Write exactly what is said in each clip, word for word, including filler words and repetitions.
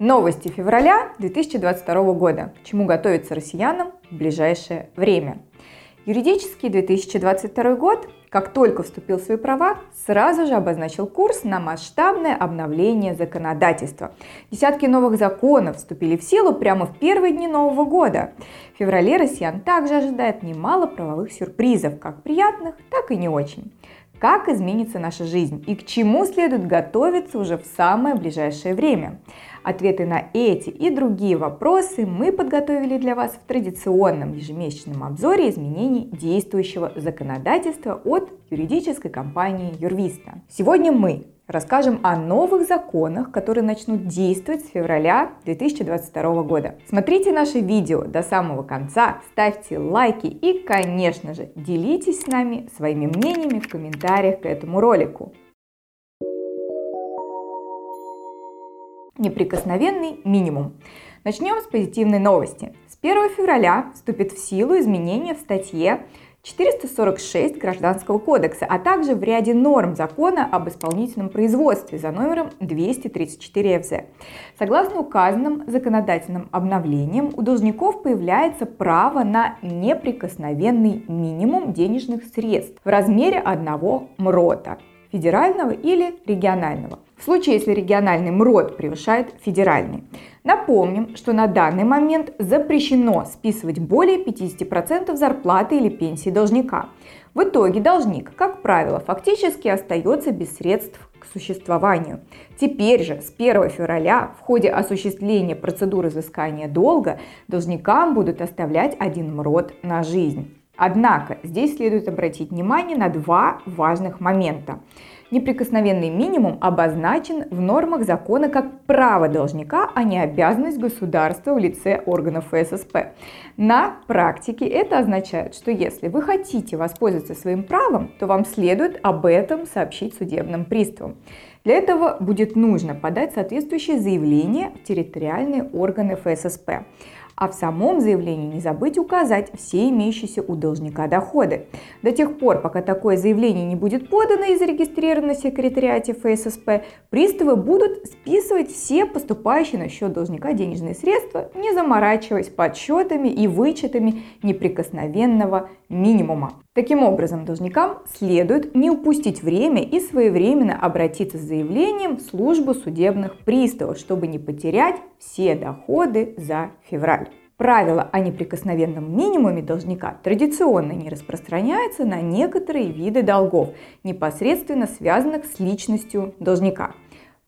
Новости февраля две тысячи двадцать второго года. К чему готовиться россиянам в ближайшее время? Юридический две тысячи двадцать второй год, как только вступил в свои права, сразу же обозначил курс на масштабное обновление законодательства. Десятки новых законов вступили в силу прямо в первые дни Нового года. В феврале россиян также ожидает немало правовых сюрпризов, как приятных, так и не очень. Как изменится наша жизнь и к чему следует готовиться уже в самое ближайшее время? Ответы на эти и другие вопросы мы подготовили для вас в традиционном ежемесячном обзоре изменений действующего законодательства от юридической компании Юрвиста. Сегодня мы расскажем о новых законах, которые начнут действовать с февраля две тысячи двадцать второго года. Смотрите наше видео до самого конца, ставьте лайки и, конечно же, делитесь с нами своими мнениями в комментариях к этому ролику. Неприкосновенный минимум. Начнем с позитивной новости. С первого февраля вступит в силу изменения в статье четыреста сорок шесть Гражданского кодекса, а также в ряде норм закона об исполнительном производстве за номером двести тридцать четыре эф зэ. Согласно указанным законодательным обновлениям, у должников появляется право на неприкосновенный минимум денежных средств в размере одного МРОТа, федерального или регионального, в случае, если региональный МРОТ превышает федеральный. Напомним, что на данный момент запрещено списывать более пятьдесят процентов зарплаты или пенсии должника. В итоге должник, как правило, фактически остается без средств к существованию. Теперь же, с первого февраля, в ходе осуществления процедуры взыскания долга, должникам будут оставлять один МРОТ на жизнь. Однако здесь следует обратить внимание на два важных момента. Неприкосновенный минимум обозначен в нормах закона как право должника, а не обязанность государства в лице органов эс эс пэ. На практике это означает, что если вы хотите воспользоваться своим правом, то вам следует об этом сообщить судебным приставам. Для этого будет нужно подать соответствующее заявление в территориальные органы эф эс эс пэ. А в самом заявлении не забыть указать все имеющиеся у должника доходы. До тех пор, пока такое заявление не будет подано и зарегистрировано в секретариате эф эс эс пэ, приставы будут списывать все поступающие на счет должника денежные средства, не заморачиваясь подсчетами и вычетами неприкосновенного минимума. Таким образом, должникам следует не упустить время и своевременно обратиться с заявлением в службу судебных приставов, чтобы не потерять все доходы за февраль. Правило о неприкосновенном минимуме должника традиционно не распространяется на некоторые виды долгов, непосредственно связанных с личностью должника.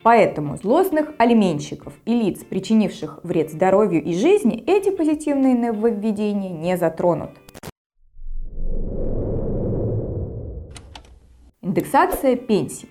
Поэтому злостных алименщиков и лиц, причинивших вред здоровью и жизни, эти позитивные нововведения не затронут. Индексация пенсий.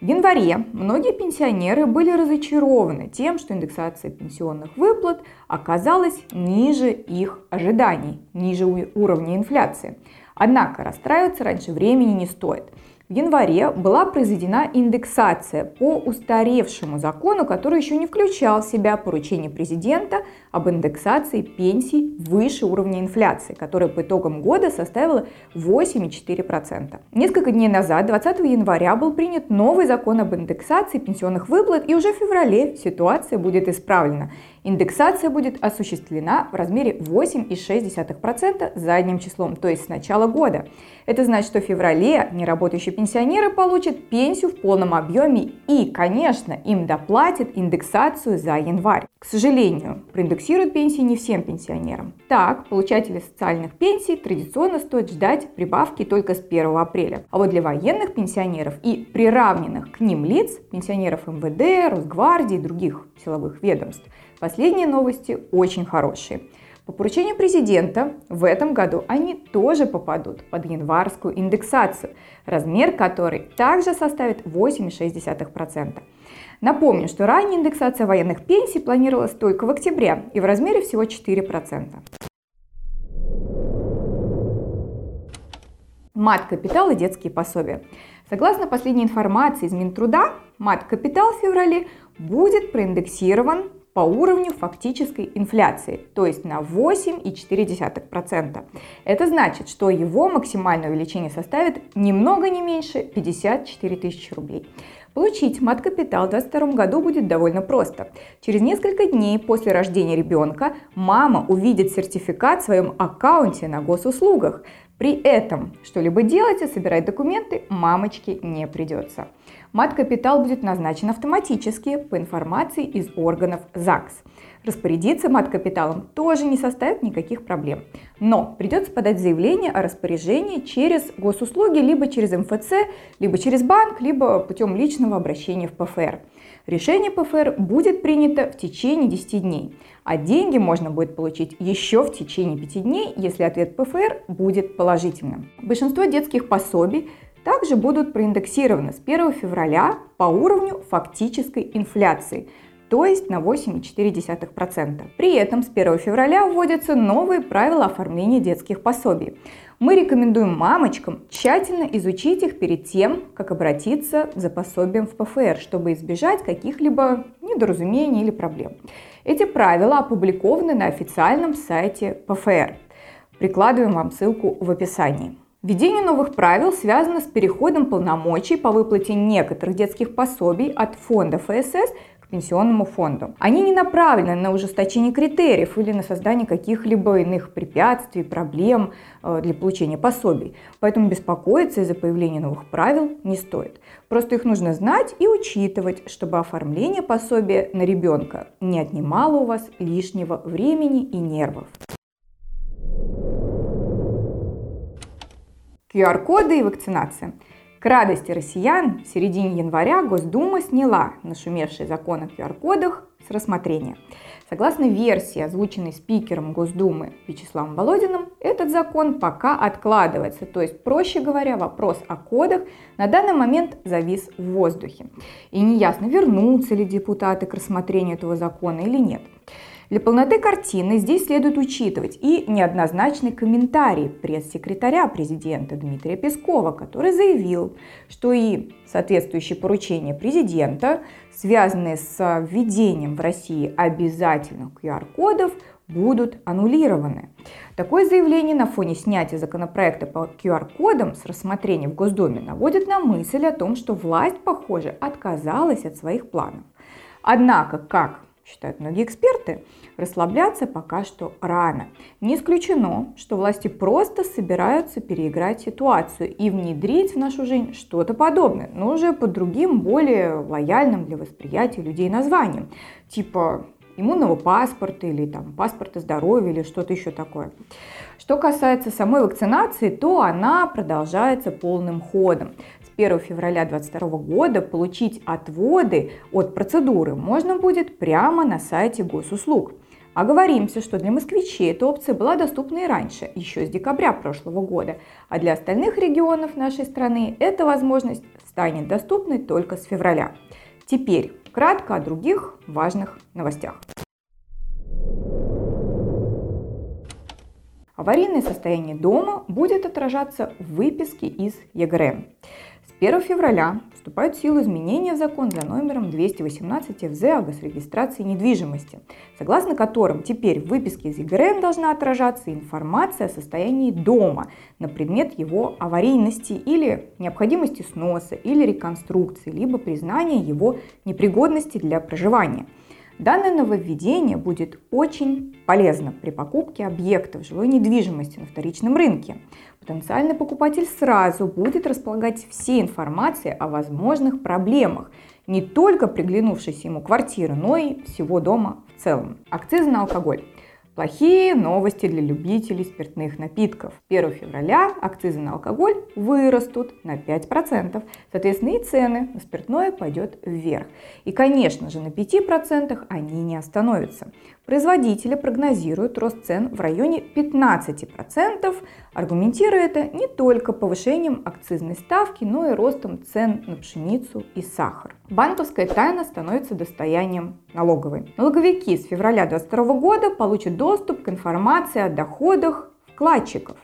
В январе многие пенсионеры были разочарованы тем, что индексация пенсионных выплат оказалась ниже их ожиданий, ниже уровня инфляции. Однако расстраиваться раньше времени не стоит. В январе была произведена индексация по устаревшему закону, который еще не включал в себя поручение президента об индексации пенсий выше уровня инфляции, которая по итогам года составила восемь целых четыре десятых процента. Несколько дней назад, двадцатого января, был принят новый закон об индексации пенсионных выплат, и уже в феврале ситуация будет исправлена. Индексация будет осуществлена в размере восемь целых шесть десятых процента задним числом, то есть с начала года. Это значит, что в феврале неработающие пенсионеры получат пенсию в полном объеме и, конечно, им доплатят индексацию за январь. К сожалению, проиндексируют пенсии не всем пенсионерам. Так, получатели социальных пенсий традиционно стоит ждать прибавки только с первого апреля. А вот для военных пенсионеров и приравненных к ним лиц, пенсионеров эм вэ дэ, Росгвардии и других силовых ведомств, последние новости очень хорошие. По поручению президента в этом году они тоже попадут под январскую индексацию, размер которой также составит восемь целых шесть десятых процента. Напомню, что ранее индексация военных пенсий планировалась только в октябре и в размере всего четыре процента. Мат-капитал и детские пособия. Согласно последней информации из Минтруда, мат-капитал в феврале будет проиндексирован по уровню фактической инфляции, то есть на восемь целых четыре десятых процента. Это значит, что его максимальное увеличение составит ни много ни меньше пятьдесят четыре тысячи рублей. Получить мат-капитал в две тысячи двадцать втором году будет довольно просто. Через несколько дней после рождения ребенка мама увидит сертификат в своем аккаунте на госуслугах. При этом что-либо делать и собирать документы мамочке не придется. Мат-капитал будет назначен автоматически по информации из органов ЗАГС. Распорядиться мат-капиталом тоже не составит никаких проблем. Но придется подать заявление о распоряжении через госуслуги, либо через МФЦ, либо через банк, либо путем личного обращения в ПФР. Решение ПФР будет принято в течение десяти дней, а деньги можно будет получить еще в течение пяти дней, если ответ ПФР будет положительным. Большинство детских пособий также будут проиндексированы с первого февраля по уровню фактической инфляции, то есть на восемь целых четыре десятых процента. При этом с первого февраля вводятся новые правила оформления детских пособий. Мы рекомендуем мамочкам тщательно изучить их перед тем, как обратиться за пособием в ПФР, чтобы избежать каких-либо недоразумений или проблем. Эти правила опубликованы на официальном сайте ПФР. Прикладываем вам ссылку в описании. Введение новых правил связано с переходом полномочий по выплате некоторых детских пособий от фонда ФСС к пенсионному фонду. Они не направлены на ужесточение критериев или на создание каких-либо иных препятствий, проблем для получения пособий. Поэтому беспокоиться из-за появления новых правил не стоит. Просто их нужно знать и учитывать, чтобы оформление пособия на ребенка не отнимало у вас лишнего времени и нервов. ку ар-коды и вакцинация. К радости россиян в середине января Госдума сняла нашумевший закон о ку ар-кодах с рассмотрения. Согласно версии, озвученной спикером Госдумы Вячеславом Володиным, этот закон пока откладывается, то есть, проще говоря, вопрос о кодах на данный момент завис в воздухе. И неясно, вернутся ли депутаты к рассмотрению этого закона или нет. Для полноты картины здесь следует учитывать и неоднозначный комментарий пресс-секретаря президента Дмитрия Пескова, который заявил, что и соответствующие поручения президента, связанные с введением в России обязательных ку ар-кодов, будут аннулированы. Такое заявление на фоне снятия законопроекта по ку ар-кодам с рассмотрения в Госдуме наводит на мысль о том, что власть, похоже, отказалась от своих планов. Однако, как считают многие эксперты, расслабляться пока что рано. Не исключено, что власти просто собираются переиграть ситуацию и внедрить в нашу жизнь что-то подобное, но уже под другим, более лояльным для восприятия людей названием, типа иммунного паспорта или там, паспорта здоровья или что-то еще такое. Что касается самой вакцинации, то она продолжается полным ходом. первого февраля две тысячи двадцать второго года получить отводы от процедуры можно будет прямо на сайте госуслуг. Оговоримся, что для москвичей эта опция была доступна и раньше, еще с декабря прошлого года, а для остальных регионов нашей страны эта возможность станет доступной только с февраля. Теперь кратко о других важных новостях. Аварийное состояние дома будет отражаться в выписке из ЕГРН. С первого февраля вступают в силу изменения в закон за номером двести восемнадцать ФЗ о госрегистрации недвижимости, согласно которым теперь в выписке из ЕГРН должна отражаться информация о состоянии дома на предмет его аварийности или необходимости сноса или реконструкции, либо признания его непригодности для проживания. Данное нововведение будет очень полезно при покупке объектов жилой недвижимости на вторичном рынке. Потенциальный покупатель сразу будет располагать всей информацией о возможных проблемах, не только приглянувшейся ему квартиры, но и всего дома в целом. Акцизы на алкоголь. Плохие новости для любителей спиртных напитков. первого февраля акцизы на алкоголь вырастут на пять процентов, соответственно, и цены на спиртное пойдет вверх. И, конечно же, на пяти процентах они не остановятся. Производители прогнозируют рост цен в районе пятнадцати процентов, аргументируя это не только повышением акцизной ставки, но и ростом цен на пшеницу и сахар. Банковская тайна становится достоянием налоговой. Налоговики с февраля две тысячи двадцать второго года получат доступ к информации о доходах вкладчиков.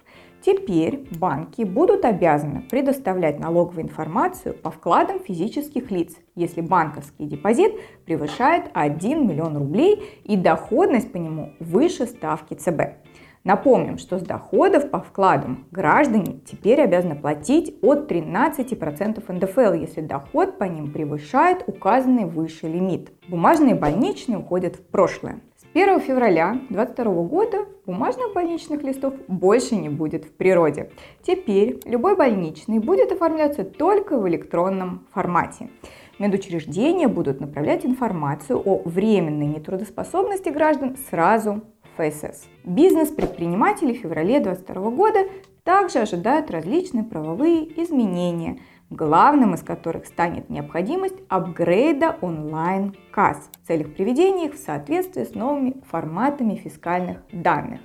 Теперь банки будут обязаны предоставлять налоговую информацию по вкладам физических лиц, если банковский депозит превышает один миллион рублей и доходность по нему выше ставки ЦБ. Напомним, что с доходов по вкладам граждане теперь обязаны платить от тринадцати процентов эн дэ эф эл, если доход по ним превышает указанный выше лимит. Бумажные больничные уходят в прошлое. С первого февраля две тысячи двадцать второго года бумажных больничных листов больше не будет в природе. Теперь любой больничный будет оформляться только в электронном формате. Медучреждения будут направлять информацию о временной нетрудоспособности граждан сразу эф эс эс. Бизнес-предприниматели в феврале две тысячи двадцать второго года также ожидают различные правовые изменения, главным из которых станет необходимость апгрейда онлайн-касс в целях приведения их в соответствие с новыми форматами фискальных данных.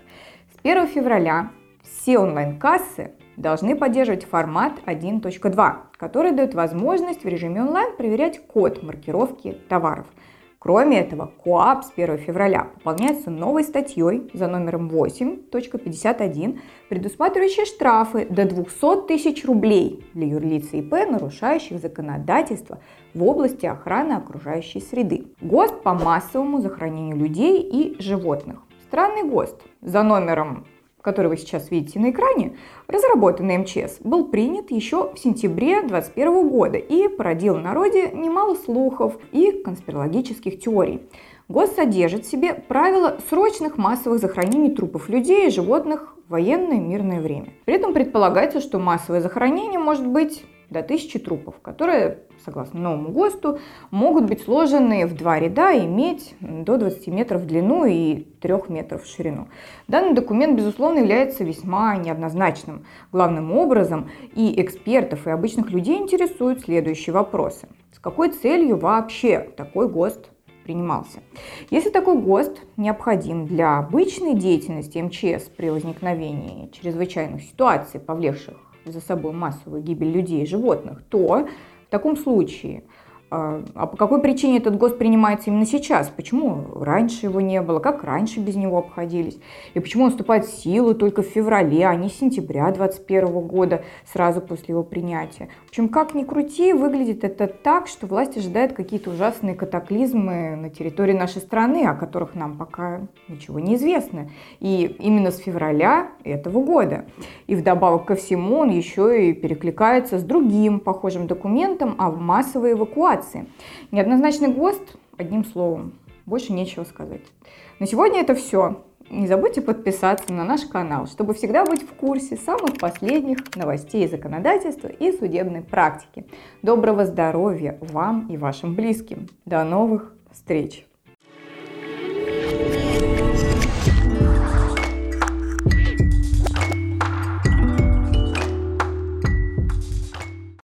С первого февраля все онлайн-кассы должны поддерживать формат один точка два, который дает возможность в режиме онлайн проверять код маркировки товаров. Кроме этого, КоАП с первого февраля пополняется новой статьей за номером восемь точка пятьдесят один, предусматривающей штрафы до двухсот тысяч рублей для юрлиц и ИП, нарушающих законодательство в области охраны окружающей среды. ГОСТ по массовому захоронению людей и животных. Странный ГОСТ за номером, который вы сейчас видите на экране, разработанный эм че эс, был принят еще в сентябре две тысячи двадцать первого года и породил в народе немало слухов и конспирологических теорий. ГОСТ содержит в себе правила срочных массовых захоронений трупов людей и животных в военное и мирное время. При этом предполагается, что массовое захоронение может быть до тысячи трупов, которые, согласно новому ГОСТу, могут быть сложены в два ряда и иметь до двадцати метров в длину и трёх метров в ширину. Данный документ, безусловно, является весьма неоднозначным. Главным образом и экспертов, и обычных людей интересуют следующие вопросы. С какой целью вообще такой ГОСТ принимался? Если такой ГОСТ необходим для обычной деятельности эм че эс при возникновении чрезвычайных ситуаций, повлекших за собой массовую гибель людей и животных, то в таком случае, а по какой причине этот ГОСТ принимается именно сейчас? Почему раньше его не было? Как раньше без него обходились? И почему он вступает в силу только в феврале, а не с сентября две тысячи двадцать первого года, сразу после его принятия? В общем, как ни крути, выглядит это так, что власть ожидает какие-то ужасные катаклизмы на территории нашей страны, о которых нам пока ничего не известно. И именно с февраля этого года. И вдобавок ко всему он еще и перекликается с другим похожим документом о массовой эвакуации. Неоднозначный ГОСТ, одним словом, больше нечего сказать. На сегодня это все. Не забудьте подписаться на наш канал, чтобы всегда быть в курсе самых последних новостей законодательства и судебной практики. Доброго здоровья вам и вашим близким. До новых встреч!